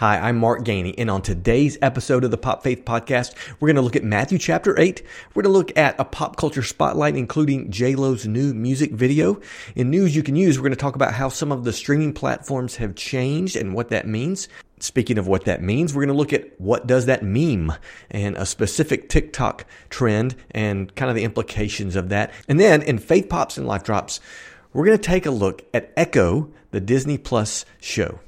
Hi, I'm Mark Ganey, and on today's episode of the Pop Faith Podcast, we're going to look at Matthew chapter 8. We're going to look at a pop culture spotlight, including J-Lo's new music video. In news you can use, we're going to talk about how some of the streaming platforms have changed and what that means. Speaking of what that means, we're going to look at what does that meme and a specific TikTok trend and kind of the implications of that. And then in Faith Pops and Life Drops, we're going to take a look at Echo, the Disney Plus show.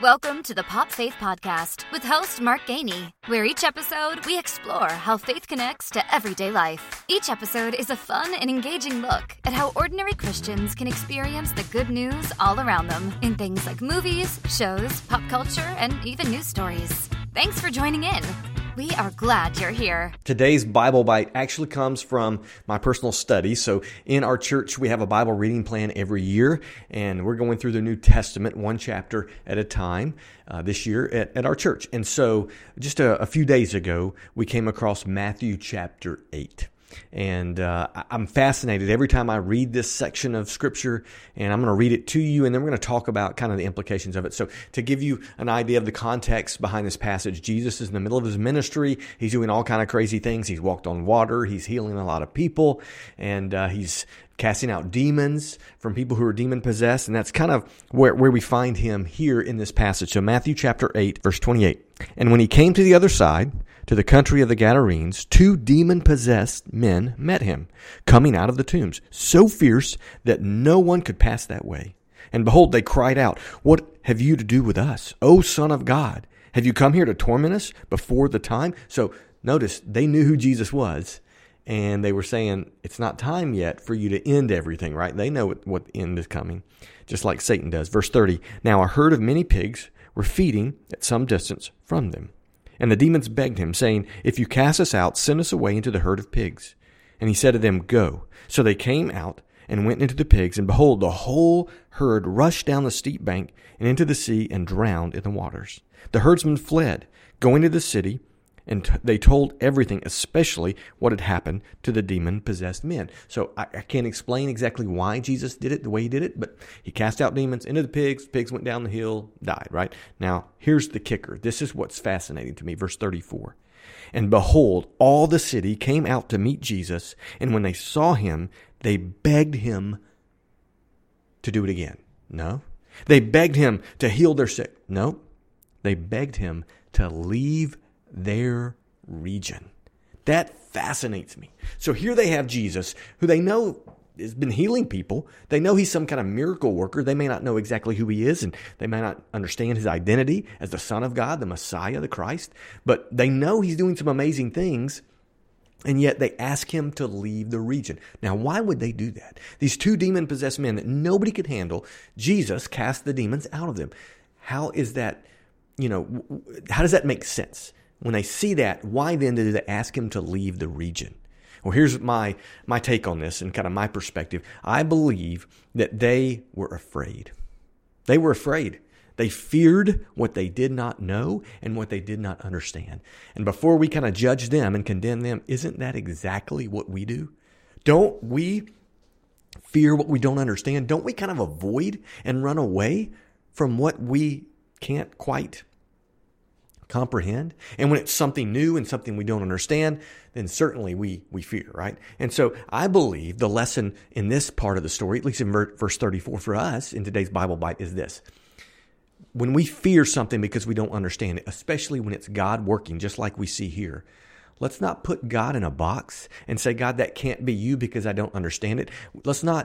Welcome to the Pop Faith Podcast with host Mark Ganey, where each episode we explore how faith connects to everyday life. Each episode is a fun and engaging look at how ordinary Christians can experience the good news all around them in things like movies, shows, pop culture, and even news stories. Thanks for joining in. We are glad you're here. Today's Bible Bite actually comes from my personal study. So in our church, we have a Bible reading plan every year, and we're going through the New Testament one chapter at a time this year at our church. And so just a few days ago, we came across Matthew chapter 8. And I'm fascinated every time I read this section of Scripture, and I'm going to read it to you, and then we're going to talk about kind of the implications of it. So to give you an idea of the context behind this passage, Jesus is in the middle of his ministry. He's doing all kind of crazy things. He's walked on water. He's healing a lot of people, and he's casting out demons from people who are demon-possessed, and that's kind of where we find him here in this passage. So Matthew chapter 8, verse 28. And when he came to the other side, to the country of the Gadarenes, two demon-possessed men met him, coming out of the tombs, so fierce that no one could pass that way. And behold, they cried out, "What have you to do with us, O Son of God? Have you come here to torment us before the time?" So notice, they knew who Jesus was, and they were saying, it's not time yet for you to end everything, right? They know what end is coming, just like Satan does. Verse 30, now a herd of many pigs were feeding at some distance from them. And the demons begged him, saying, "If you cast us out, send us away into the herd of pigs." And he said to them, "Go." So they came out and went into the pigs, and behold, the whole herd rushed down the steep bank and into the sea and drowned in the waters. The herdsmen fled, going to the city, and they told everything, especially what had happened to the demon-possessed men. So I can't explain exactly why Jesus did it the way he did it, but he cast out demons into the pigs. Pigs went down the hill, died, right? Now, here's the kicker. This is what's fascinating to me. Verse 34. And behold, all the city came out to meet Jesus, and when they saw him, they begged him to do it again. No. They begged him to heal their sick. No. They begged him to leave their region. That fascinates me. So here they have Jesus, who they know has been healing people. They know he's some kind of miracle worker. They may not know exactly who he is, and they may not understand his identity as the Son of God, the Messiah, the Christ, but they know he's doing some amazing things, and yet they ask him to leave the region. Now, why would they do that? These two demon-possessed men that nobody could handle, Jesus cast the demons out of them. How is that, how does that make sense? When they see that, why then did they ask him to leave the region? Well, here's my take on this and kind of my perspective. I believe that they were afraid. They were afraid. They feared what they did not know and what they did not understand. And before we kind of judge them and condemn them, isn't that exactly what we do? Don't we fear what we don't understand? Don't we kind of avoid and run away from what we can't quite comprehend? And when it's something new and something we don't understand, then certainly we fear, right? And so I believe the lesson in this part of the story, at least in verse 34 for us in today's Bible Bite, is this. When we fear something because we don't understand it, especially when it's God working, just like we see here, let's not put God in a box and say, "God, that can't be you because I don't understand it." Let's not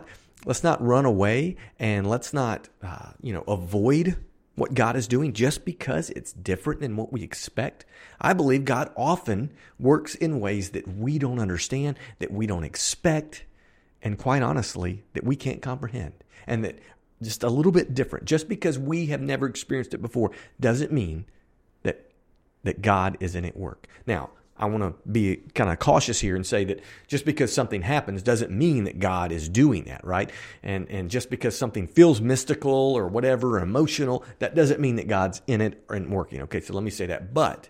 run away, and let's not avoid what God is doing just because it's different than what we expect. I believe God often works in ways that we don't understand, that we don't expect, and quite honestly, that we can't comprehend. And that just a little bit different, just because we have never experienced it before, doesn't mean that God isn't at work. Now, I want to be kind of cautious here and say that just because something happens doesn't mean that God is doing that, right? And just because something feels mystical or whatever, or emotional, that doesn't mean that God's in it and working. Okay, so let me say that. But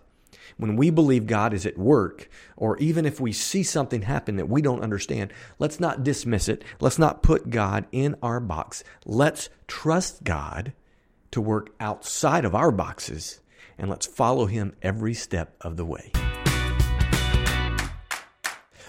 when we believe God is at work, or even if we see something happen that we don't understand, let's not dismiss it. Let's not put God in our box. Let's trust God to work outside of our boxes and let's follow him every step of the way.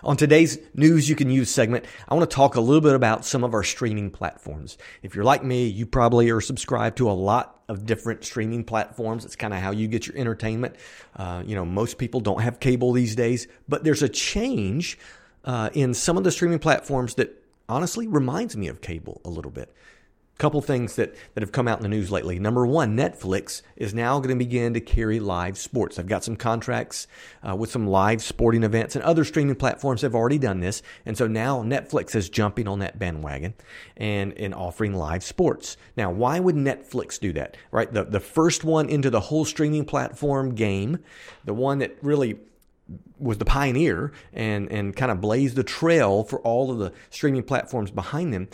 On today's News You Can Use segment, I want to talk a little bit about some of our streaming platforms. If you're like me, you probably are subscribed to a lot of different streaming platforms. It's kind of how you get your entertainment. Most people don't have cable these days, but there's a change in some of the streaming platforms that honestly reminds me of cable a little bit. Couple things that have come out in the news lately. Number one, Netflix is now going to begin to carry live sports. I've got some contracts with some live sporting events, and other streaming platforms have already done this. And so now Netflix is jumping on that bandwagon and offering live sports. Now, why would Netflix do that? Right? The first one into the whole streaming platform game, the one that really was the pioneer and kind of blazed the trail for all of the streaming platforms behind them.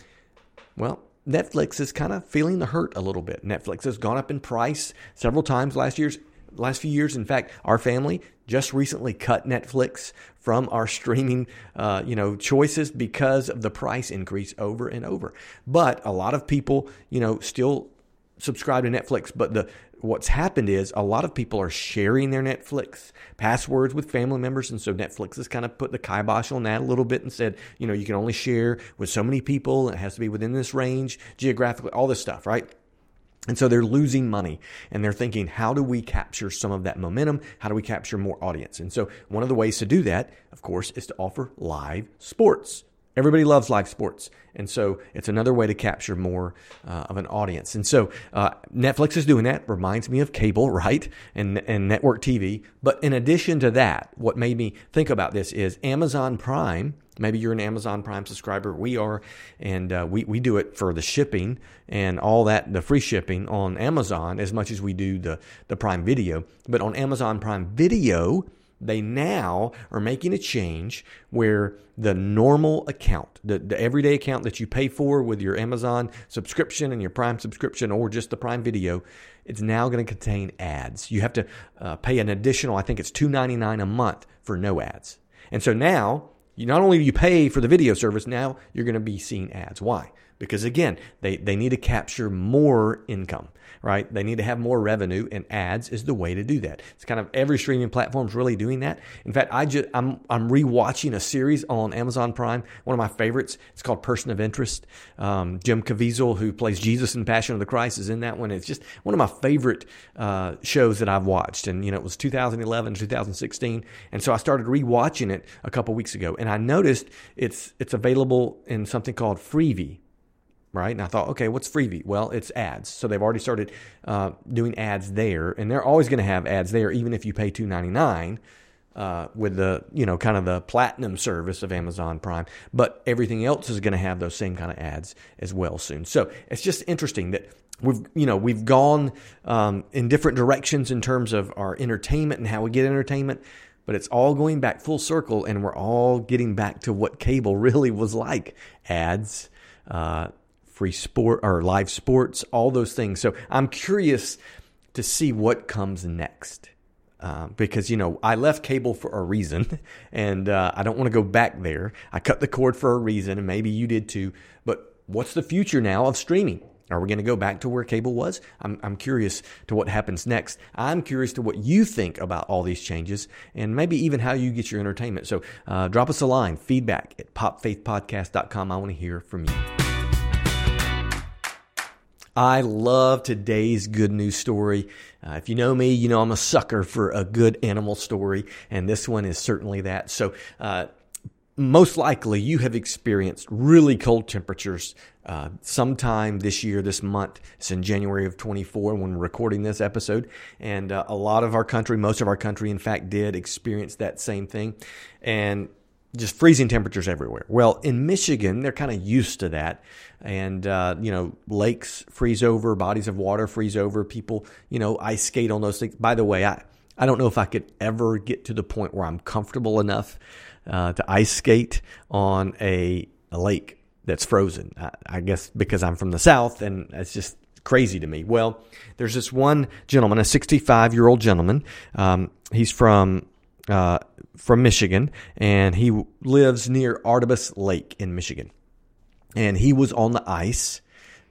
Well, Netflix is kind of feeling the hurt a little bit. Netflix has gone up in price several times last few years. In fact, our family just recently cut Netflix from our streaming choices because of the price increase over and over. But a lot of people, still subscribe to Netflix. But what's happened is a lot of people are sharing their Netflix passwords with family members. And so Netflix has kind of put the kibosh on that a little bit and said, you can only share with so many people. And it has to be within this range, geographically, all this stuff, right? And so they're losing money and they're thinking, how do we capture some of that momentum? How do we capture more audience? And so one of the ways to do that, of course, is to offer live sports. Everybody loves live sports, and so it's another way to capture more of an audience. And so Netflix is doing that. Reminds me of cable, right, and network TV. But in addition to that, what made me think about this is Amazon Prime. Maybe you're an Amazon Prime subscriber. We are, and we do it for the shipping and all that, the free shipping on Amazon as much as we do the Prime Video. But on Amazon Prime Video, they now are making a change where the normal account, the everyday account that you pay for with your Amazon subscription and your Prime subscription or just the Prime Video, it's now going to contain ads. You have to pay an additional, I think it's $2.99 a month for no ads. And so now, not only do you pay for the video service, now you're going to be seeing ads. Why? Because again, they need to capture more income, right? They need to have more revenue, and ads is the way to do that. It's kind of every streaming platform's really doing that. In fact, I'm rewatching a series on Amazon Prime, one of my favorites. It's called Person of Interest. Jim Caviezel, who plays Jesus in Passion of the Christ, is in that one. It's just one of my favorite shows that I've watched, and it was 2011, 2016, and so I started rewatching it a couple weeks ago, and I noticed it's available in something called Freevee. Right? And I thought, okay, what's Freevee? Well, it's ads. So they've already started doing ads there, and they're always going to have ads there, even if you pay $2.99 with the, kind of the platinum service of Amazon Prime. But everything else is going to have those same kind of ads as well soon. So it's just interesting that we've gone in different directions in terms of our entertainment and how we get entertainment. But it's all going back full circle, and we're all getting back to what cable really was like: ads, free sport or live sports, all those things. So I'm curious to see what comes next because, I left cable for a reason, and I don't want to go back there. I cut the cord for a reason, and maybe you did too. But what's the future now of streaming? Are we going to go back to where cable was? I'm curious to what happens next. I'm curious to what you think about all these changes and maybe even how you get your entertainment. So drop us a line, feedback at popfaithpodcast.com. I want to hear from you. I love today's good news story. If you know me, you know I'm a sucker for a good animal story, and this one is certainly that. So most likely you have experienced really cold temperatures sometime this year, this month. It's in January of 24 when we're recording this episode, and most of our country, in fact, did experience that same thing, and just freezing temperatures everywhere. Well, in Michigan, they're kind of used to that. And, lakes freeze over, bodies of water freeze over, people, ice skate on those things. By the way, I don't know if I could ever get to the point where I'm comfortable enough to ice skate on a lake that's frozen. I guess because I'm from the South, and it's just crazy to me. Well, there's this one gentleman, a 65-year-old gentleman. He's from Michigan, and he lives near Artibus Lake in Michigan. And he was on the ice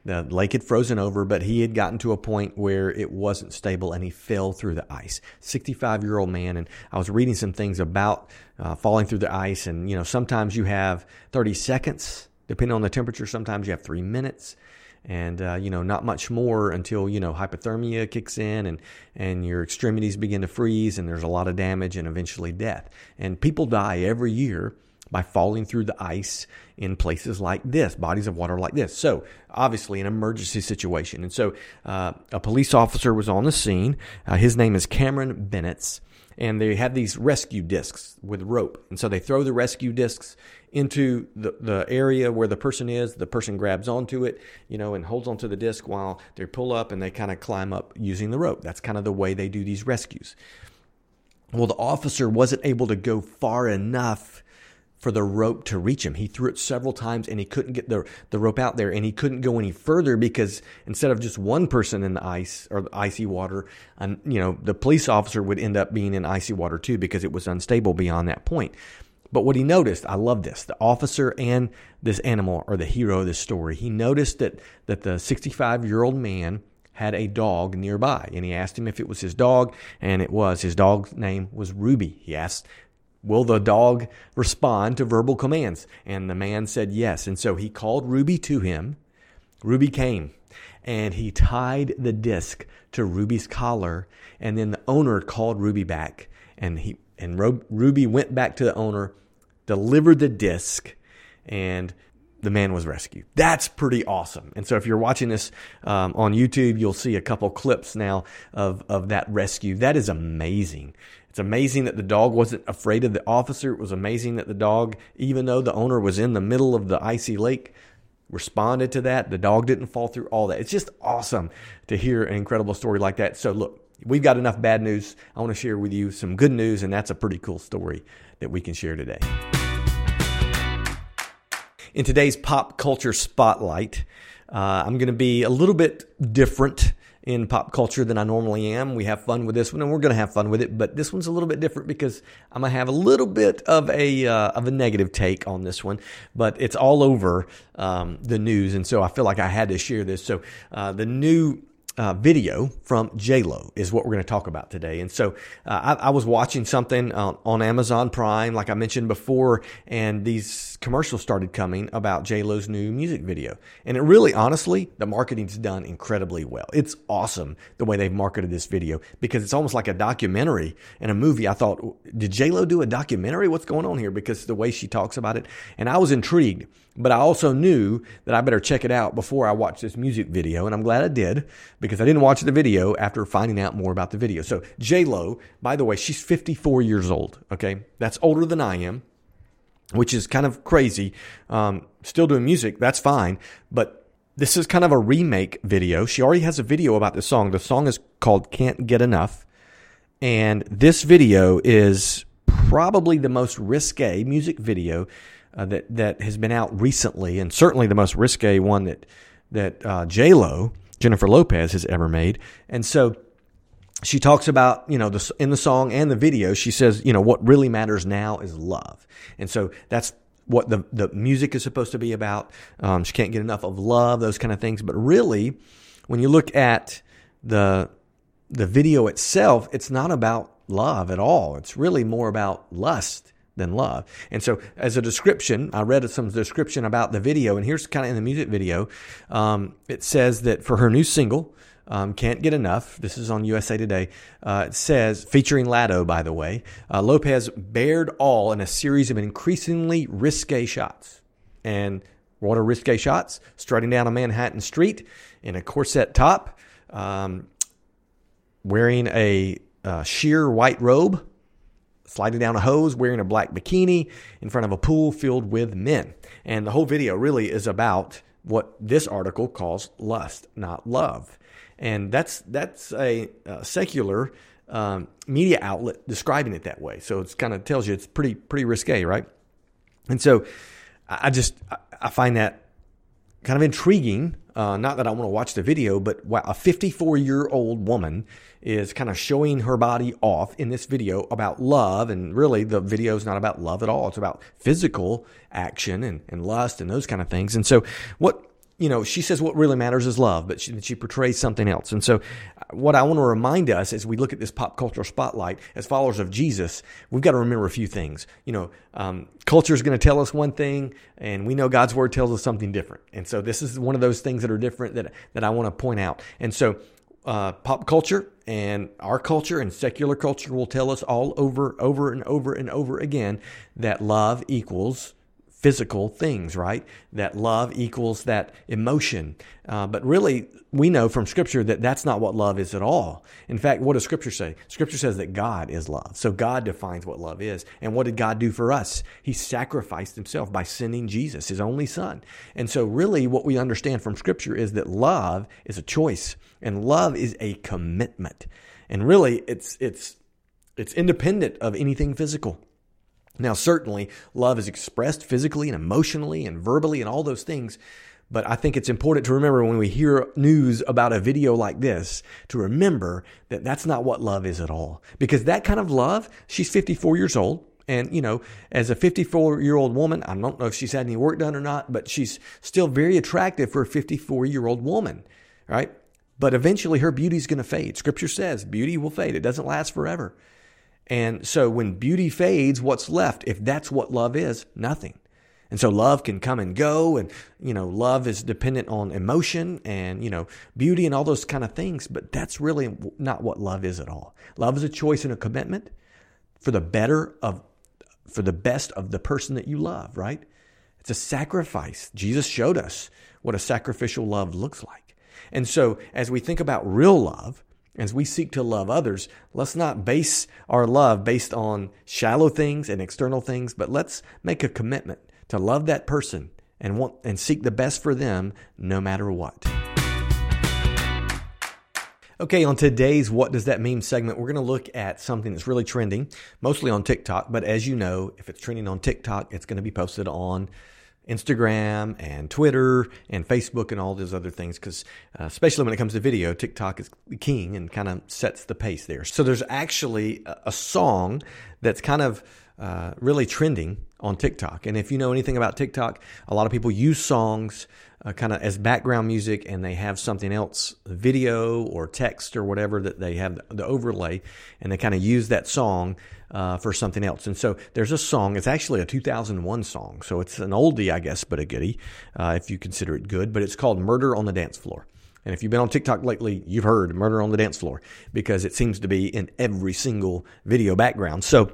The lake had frozen over, but he had gotten to a point where it wasn't stable and he fell through the ice. 65-year-old man, and I was reading some things about falling through the ice, and sometimes you have 30 seconds, depending on the temperature. Sometimes you have 3 minutes, and not much more until hypothermia kicks in and your extremities begin to freeze, and there's a lot of damage and eventually death. And people die every year by falling through the ice in places like this, bodies of water like this. So, obviously, an emergency situation. And so, a police officer was on the scene. His name is Cameron Bennett. And they have these rescue discs with rope. And so, they throw the rescue discs into the area where the person is. The person grabs onto it, and holds onto the disc while they pull up, and they kind of climb up using the rope. That's kind of the way they do these rescues. Well, the officer wasn't able to go far enough for the rope to reach him. He threw it several times and he couldn't get the rope out there, and he couldn't go any further because instead of just one person in the ice or the icy water, the police officer would end up being in icy water too because it was unstable beyond that point. But what he noticed, I love this, the officer and this animal are the hero of this story. He noticed that the 65-year-old man had a dog nearby, and he asked him if it was his dog, and it was. His dog's name was Ruby. He asked, will the dog respond to verbal commands? And the man said yes. And so he called Ruby to him. Ruby came, and he tied the disc to Ruby's collar. And then the owner called Ruby back, and Ruby went back to the owner, delivered the disc, and the man was rescued. That's pretty awesome. And so if you're watching this on YouTube, you'll see a couple clips now of that rescue. That is amazing. It's amazing that the dog wasn't afraid of the officer. It was amazing that the dog, even though the owner was in the middle of the icy lake, responded to that. The dog didn't fall through all that. It's just awesome to hear an incredible story like that. So look, we've got enough bad news. I want to share with you some good news, and that's a pretty cool story that we can share today. In today's Pop Culture Spotlight, I'm going to be a little bit different in pop culture than I normally am. We have fun with this one, and we're going to have fun with it, but this one's a little bit different because I'm going to have a little bit of a negative take on this one, but it's all over the news, and so I feel like I had to share this. So the new video from J-Lo is what we're going to talk about today. And so I was watching something on Amazon Prime, like I mentioned before, and these commercials started coming about J-Lo's new music video. And it really, honestly, the marketing's done incredibly well. It's awesome the way they've marketed this video because it's almost like a documentary and a movie. I thought, did J-Lo do a documentary? What's going on here? Because the way she talks about it. And I was intrigued, but I also knew that I better check it out before I watched this music video. And I'm glad I did because I didn't watch the video after finding out more about the video. So J-Lo, by the way, she's 54 years old, okay? That's older than I am, which is kind of crazy. Still doing music, that's fine. But this is kind of a remake video. She already has a video about this song. The song is called Can't Get Enough. And this video is probably the most risque music video that has been out recently, and certainly the most risque one that J-Lo, Jennifer Lopez, has ever made. And so she talks about, in the song and the video, she says, what really matters now is love. And so that's what the music is supposed to be about. She can't get enough of love, those kind of things. But really, when you look at the video itself, it's not about love at all. It's really more about lust than love. And so as a description, I read some description about the video, and here's kind of in the music video. It says that for her new single, Can't Get Enough, this is on USA Today, it says, featuring Lado, by the way, Lopez bared all in a series of increasingly risque shots. And what are risque shots? Strutting down a Manhattan street in a corset top, wearing a sheer white robe, sliding down a hose, wearing a black bikini in front of a pool filled with men. And the whole video really is about what this article calls lust, not love. And that's a secular media outlet describing it that way. So it kind of tells you it's pretty risque, right? And so I find that kind of intriguing. Not that I want to watch the video, but wow, a 54-year-old woman is kind of showing her body off in this video about love. And really, the video is not about love at all. It's about physical action and lust and those kind of things. And so what you know, she says what really matters is love, but she portrays something else. And so what I want to remind us as we look at this pop culture spotlight as followers of Jesus, we've got to remember a few things. You know, culture is going to tell us one thing, and we know God's word tells us something different. And so this is one of those things that are different that I want to point out. And so pop culture and our culture and secular culture will tell us all over and over again that love equals physical things, right? That love equals that emotion. But really, we know from Scripture that that's not what love is at all. In fact, what does Scripture say? Scripture says that God is love. So God defines what love is. And what did God do for us? He sacrificed himself by sending Jesus, his only son. And so really what we understand from Scripture is that love is a choice and love is a commitment. And really it's independent of anything physical. Now, certainly, love is expressed physically and emotionally and verbally and all those things. But I think it's important to remember when we hear news about a video like this, to remember that that's not what love is at all. Because that kind of love, she's 54 years old. And, you know, as a 54-year-old woman, I don't know if she's had any work done or not, but she's still very attractive for a 54-year-old woman, right? But eventually her beauty's going to fade. Scripture says beauty will fade. It doesn't last forever. And so when beauty fades, what's left? If that's what love is, nothing. And so love can come and go, and, you know, love is dependent on emotion and, you know, beauty and all those kind of things. But that's really not what love is at all. Love is a choice and a commitment for the best of the person that you love, right? It's a sacrifice. Jesus showed us what a sacrificial love looks like. And so as we think about real love, as we seek to love others, let's not base our love based on shallow things and external things, but let's make a commitment to love that person and seek the best for them no matter what. Okay, on today's What Does That Meme segment, we're going to look at something that's really trending, mostly on TikTok. But as you know, if it's trending on TikTok, it's going to be posted on Instagram and Twitter and Facebook and all those other things, because especially when it comes to video, TikTok is the king and kind of sets the pace there. So there's actually a song that's kind of really trending on TikTok. And if you know anything about TikTok, a lot of people use songs kind of as background music, and they have something else, video or text or whatever, that they have the overlay, and they kind of use that song for something else. And so there's a song, it's actually a 2001 song, so it's an oldie, I guess, but a goodie, if you consider it good, but it's called Murder on the Dance Floor. And if you've been on TikTok lately, you've heard Murder on the Dance Floor, because it seems to be in every single video background. So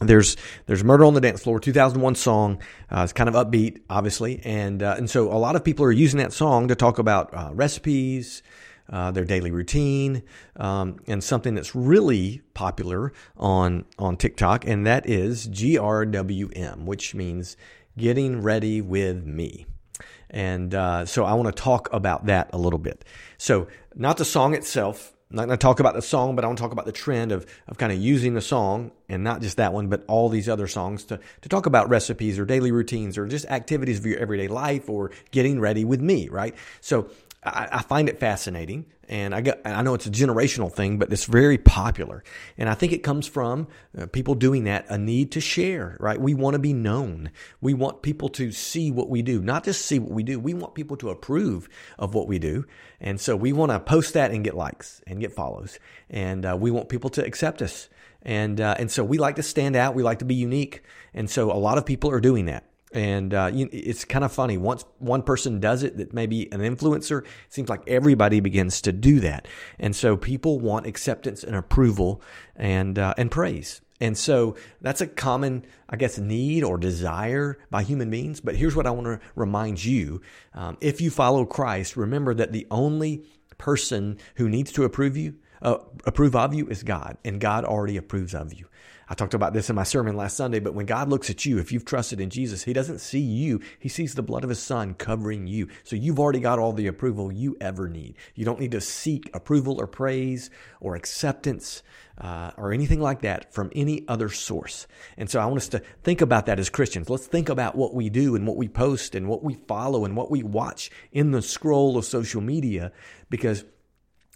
there's Murder on the Dance Floor, 2001 song. It's kind of upbeat, obviously. And so a lot of people are using that song to talk about recipes, their daily routine, and something that's really popular on TikTok, and that is GRWM, which means Getting Ready With Me. And so I want to talk about that a little bit. So not the song itself. I'm not going to talk about the song, but I want to talk about the trend of kind of using the song, and not just that one, but all these other songs to talk about recipes or daily routines or just activities of your everyday life or getting ready with me, right? So I find it fascinating, and I know it's a generational thing, but it's very popular. And I think it comes from people doing that, a need to share, right? We want to be known. We want people to see what we do, not just see what we do. We want people to approve of what we do. And so we want to post that and get likes and get follows. And we want people to accept us. And so we like to stand out. We like to be unique. And so a lot of people are doing that. And it's kind of funny. Once one person does it, that may be an influencer, it seems like everybody begins to do that. And so people want acceptance and approval and praise. And so that's a common, I guess, need or desire by human beings. But here's what I want to remind you. If you follow Christ, remember that the only person who needs to approve of you is God, and God already approves of you. I talked about this in my sermon last Sunday, but when God looks at you, if you've trusted in Jesus, he doesn't see you. He sees the blood of his son covering you. So you've already got all the approval you ever need. You don't need to seek approval or praise or acceptance or anything like that from any other source. And so I want us to think about that as Christians. Let's think about what we do and what we post and what we follow and what we watch in the scroll of social media, because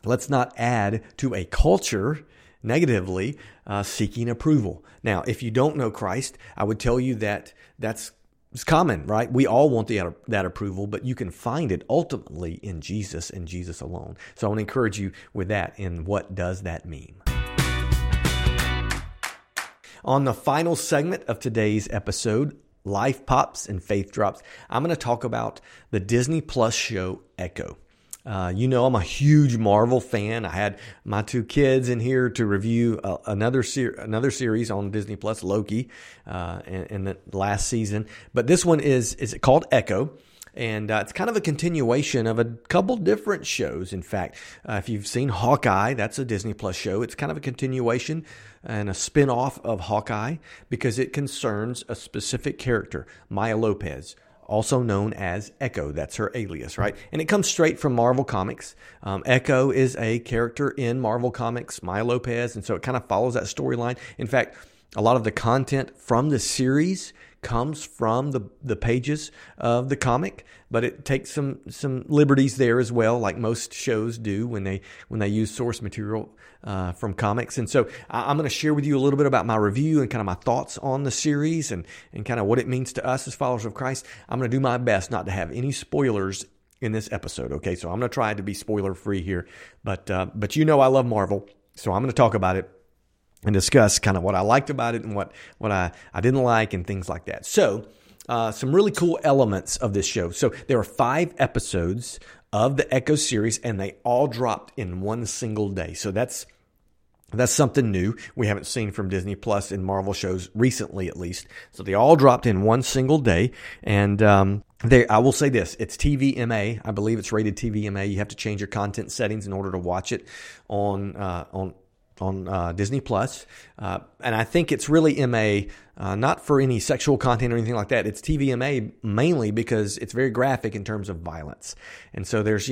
let's not add to a culture negatively seeking approval. Now, if you don't know Christ, I would tell you that that's It's common, right? We all want that approval, but you can find it ultimately in Jesus and Jesus alone. So I want to encourage you with that in What Does That Mean? On the final segment of today's episode, Life Pops and Faith Drops, I'm going to talk about the Disney Plus show Echo. You know, I'm a huge Marvel fan. I had my two kids in here to review another series on Disney Plus, Loki, in the last season. But this one is called Echo. And it's kind of a continuation of a couple different shows. In fact, if you've seen Hawkeye, that's a Disney Plus show. It's kind of a continuation and a spin-off of Hawkeye because it concerns a specific character, Maya Lopez, also known as Echo. That's her alias, right? And it comes straight from Marvel Comics. Echo is a character in Marvel Comics, Maya Lopez, and so it kind of follows that storyline. In fact, a lot of the content from the series comes from the pages of the comic, but it takes some liberties there as well, like most shows do when they use source material from comics. And so I'm going to share with you a little bit about my review and kind of my thoughts on the series and kind of what it means to us as followers of Christ. I'm going to do my best not to have any spoilers in this episode. Okay, so I'm going to try to be spoiler free here, but you know I love Marvel, so I'm going to talk about it and discuss kind of what I liked about it and what I didn't like and things like that. So some really cool elements of this show. So there are 5 episodes of the Echo series, and they all dropped in one single day. So that's something new we haven't seen from Disney Plus and Marvel shows recently, at least. So they all dropped in one single day. And I will say this, it's TVMA. I believe it's rated TVMA. You have to change your content settings in order to watch it on Disney Plus. And I think it's really MA, not for any sexual content or anything like that. It's TVMA mainly because it's very graphic in terms of violence. And so there's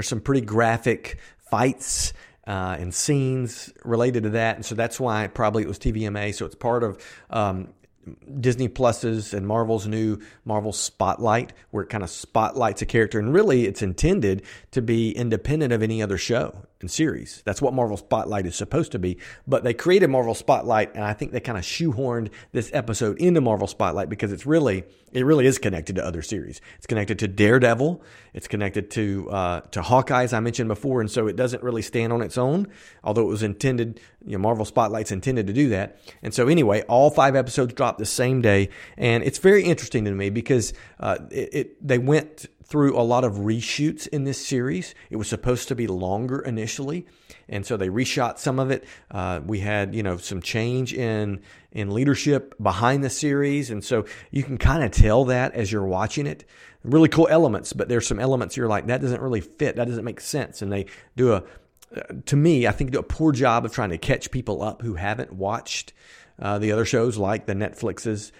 some pretty graphic fights and scenes related to that. And so that's why probably it was TVMA. So it's part of Disney Plus's and Marvel's new Marvel Spotlight, where it kind of spotlights a character. And really, it's intended to be independent of any other show and series. That's what Marvel Spotlight is supposed to be. But they created Marvel Spotlight, and I think they kind of shoehorned this episode into Marvel Spotlight because it really is connected to other series. It's connected to Daredevil. It's connected to Hawkeye, as I mentioned before. And so it doesn't really stand on its own, although it was intended, Marvel Spotlight's intended to do that. And so anyway, all 5 episodes dropped the same day. And it's very interesting to me because they went through a lot of reshoots in this series. It was supposed to be longer initially, and so they reshot some of it. We had, some change in leadership behind the series, and so you can kind of tell that as you're watching it. Really cool elements, but there's some elements you're like, that doesn't really fit, that doesn't make sense, and they do a poor job of trying to catch people up who haven't watched the other shows like the Netflix's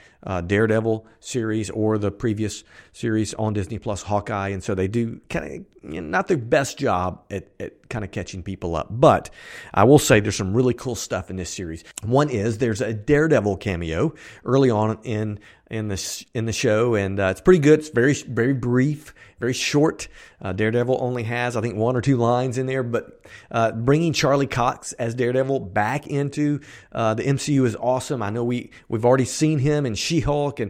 Daredevil series or the previous series on Disney Plus, Hawkeye. And so they do kind of not their best job at kind of catching people up. But I will say there's some really cool stuff in this series. One is there's a Daredevil cameo early on in the show, and it's pretty good. It's very, very brief, very short. Daredevil only has, I think, 1 or 2 lines in there, but bringing Charlie Cox as Daredevil back into the MCU is awesome. I know we've already seen him in She-Hulk,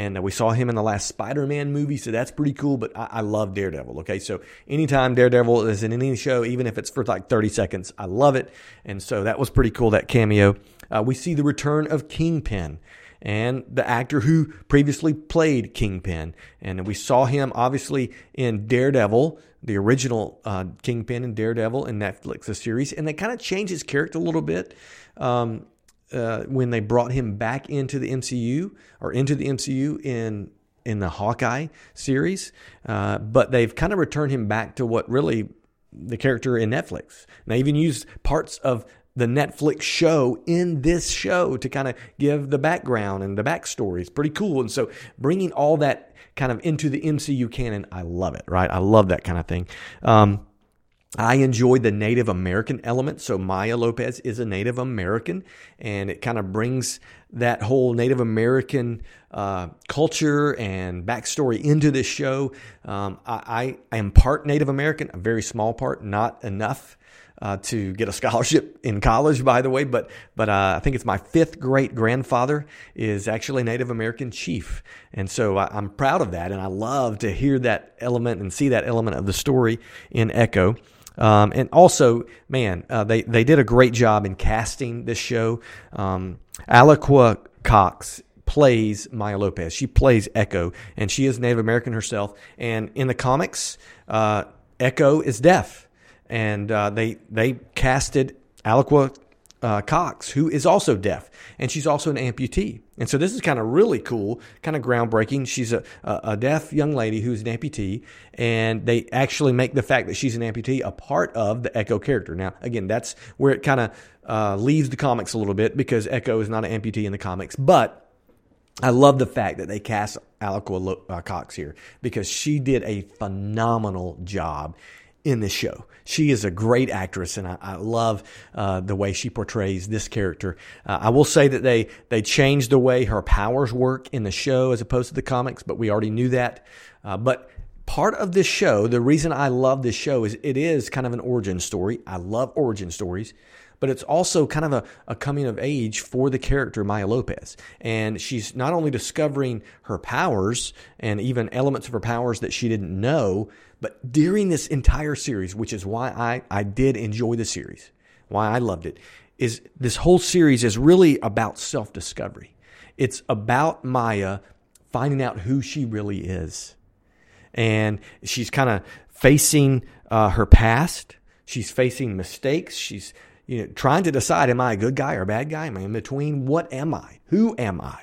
and we saw him in the last Spider-Man movie, so that's pretty cool, but I love Daredevil, okay? So anytime Daredevil is in any show, even if it's for like 30 seconds, I love it, and so that was pretty cool, that cameo. We see the return of Kingpin, and the actor who previously played Kingpin. And we saw him, obviously, in Daredevil, the original Kingpin and Daredevil in Netflix's series. And they kind of changed his character a little bit when they brought him back into the MCU in the Hawkeye series. But they've kind of returned him back to what really the character in Netflix. And they even used parts of the Netflix show in this show to kind of give the background and the backstory. It's pretty cool. And so bringing all that kind of into the MCU canon, I love it, right? I love that kind of thing. I enjoyed the Native American element. So Maya Lopez is a Native American, and it kind of brings that whole Native American culture and backstory into this show. I am part Native American, a very small part, not enough to get a scholarship in college, by the way, but I think it's my fifth great-grandfather is actually a Native American chief. And so I'm proud of that, and I love to hear that element and see that element of the story in Echo. And also, man, they did a great job in casting this show. Aliqua Cox plays Maya Lopez. She plays Echo, and she is Native American herself. And in the comics, Echo is deaf. And they casted Aliqua Cox, who is also deaf, and she's also an amputee. And so this is kind of really cool, kind of groundbreaking. She's a deaf young lady who's an amputee, and they actually make the fact that she's an amputee a part of the Echo character. Now, again, that's where it kind of leaves the comics a little bit, because Echo is not an amputee in the comics, but I love the fact that they cast Aliqua Cox here, because she did a phenomenal job in this show. She is a great actress, and I love the way she portrays this character. I will say that they changed the way her powers work in the show as opposed to the comics, but we already knew that. But part of this show, the reason I love this show is it is kind of an origin story. I love origin stories, but it's also kind of a coming of age for the character Maya Lopez. And she's not only discovering her powers and even elements of her powers that she didn't know, but during this entire series, which is why I did enjoy the series, why I loved it, is this whole series is really about self-discovery. It's about Maya finding out who she really is. And she's kind of facing her past. She's facing mistakes. She's trying to decide, am I a good guy or a bad guy? Am I in between? What am I? Who am I?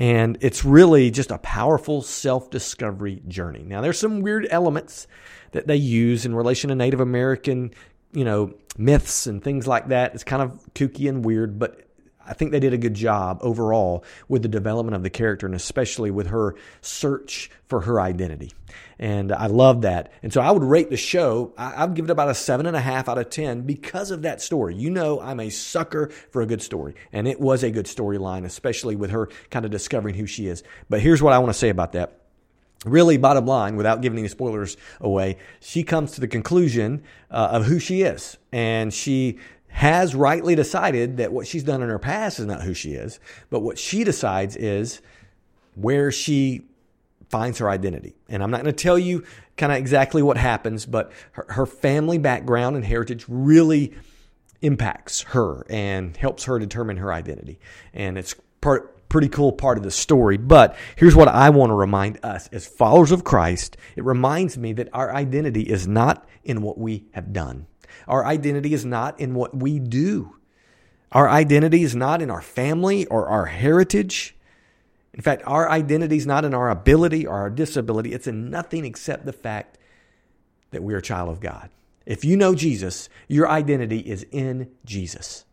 And it's really just a powerful self-discovery journey. Now, there's some weird elements that they use in relation to Native American, myths and things like that. It's kind of kooky and weird, but I think they did a good job overall with the development of the character, and especially with her search for her identity. And I love that. And so I would rate the show, I'd give it about a 7.5 out of 10 because of that story. I'm a sucker for a good story. And it was a good storyline, especially with her kind of discovering who she is. But here's what I want to say about that. Really, bottom line, without giving any spoilers away, she comes to the conclusion of who she is. And she has rightly decided that what she's done in her past is not who she is, but what she decides is where she finds her identity. And I'm not going to tell you kind of exactly what happens, but her family background and heritage really impacts her and helps her determine her identity. And it's pretty cool part of the story. But here's what I want to remind us. As followers of Christ, it reminds me that our identity is not in what we have done. Our identity is not in what we do. Our identity is not in our family or our heritage. In fact, our identity is not in our ability or our disability. It's in nothing except the fact that we are a child of God. If you know Jesus, your identity is in Jesus.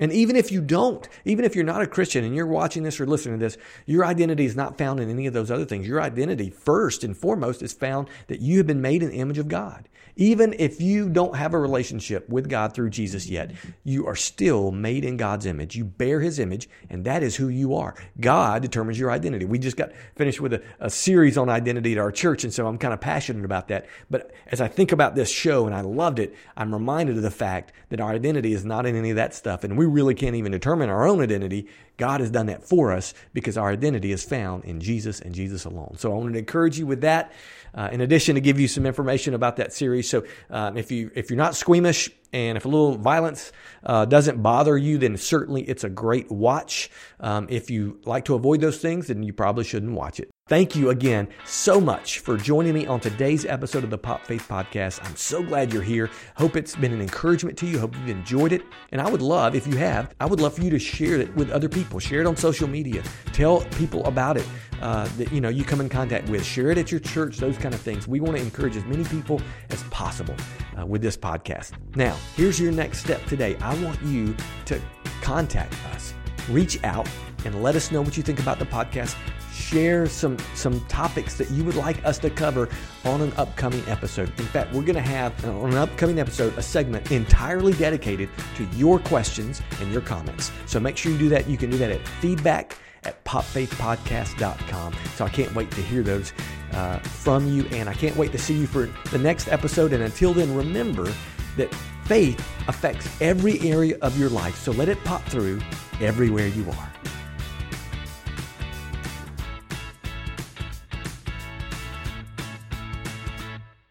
And even if you don't, even if you're not a Christian and you're watching this or listening to this, your identity is not found in any of those other things. Your identity, first and foremost, is found that you have been made in the image of God. Even if you don't have a relationship with God through Jesus yet, you are still made in God's image. You bear His image, and that is who you are. God determines your identity. We just got finished with a series on identity at our church, and so I'm kind of passionate about that. But as I think about this show, and I loved it, I'm reminded of the fact that our identity is not in any of that stuff, and we really can't even determine our own identity. God has done that for us because our identity is found in Jesus and Jesus alone. So I wanted to encourage you with that, in addition to give you some information about that series. So if you're not squeamish and if a little violence doesn't bother you, then certainly it's a great watch. If you like to avoid those things, then you probably shouldn't watch it. Thank you again so much for joining me on today's episode of the Pop Faith Podcast. I'm so glad you're here. Hope it's been an encouragement to you. Hope you've enjoyed it. And I would love, if you have, I would love for you to share it with other people. Share it on social media. Tell people about it that you come in contact with. Share it at your church, those kind of things. We want to encourage as many people as possible with this podcast. Now, here's your next step today. I want you to contact us. Reach out and let us know what you think about the podcast. Share some topics that you would like us to cover on an upcoming episode. In fact, we're going to have, on an upcoming episode, a segment entirely dedicated to your questions and your comments. So make sure you do that. You can do that at feedback@popfaithpodcast.com. So I can't wait to hear those from you, and I can't wait to see you for the next episode. And until then, remember that faith affects every area of your life. So let it pop through everywhere you are.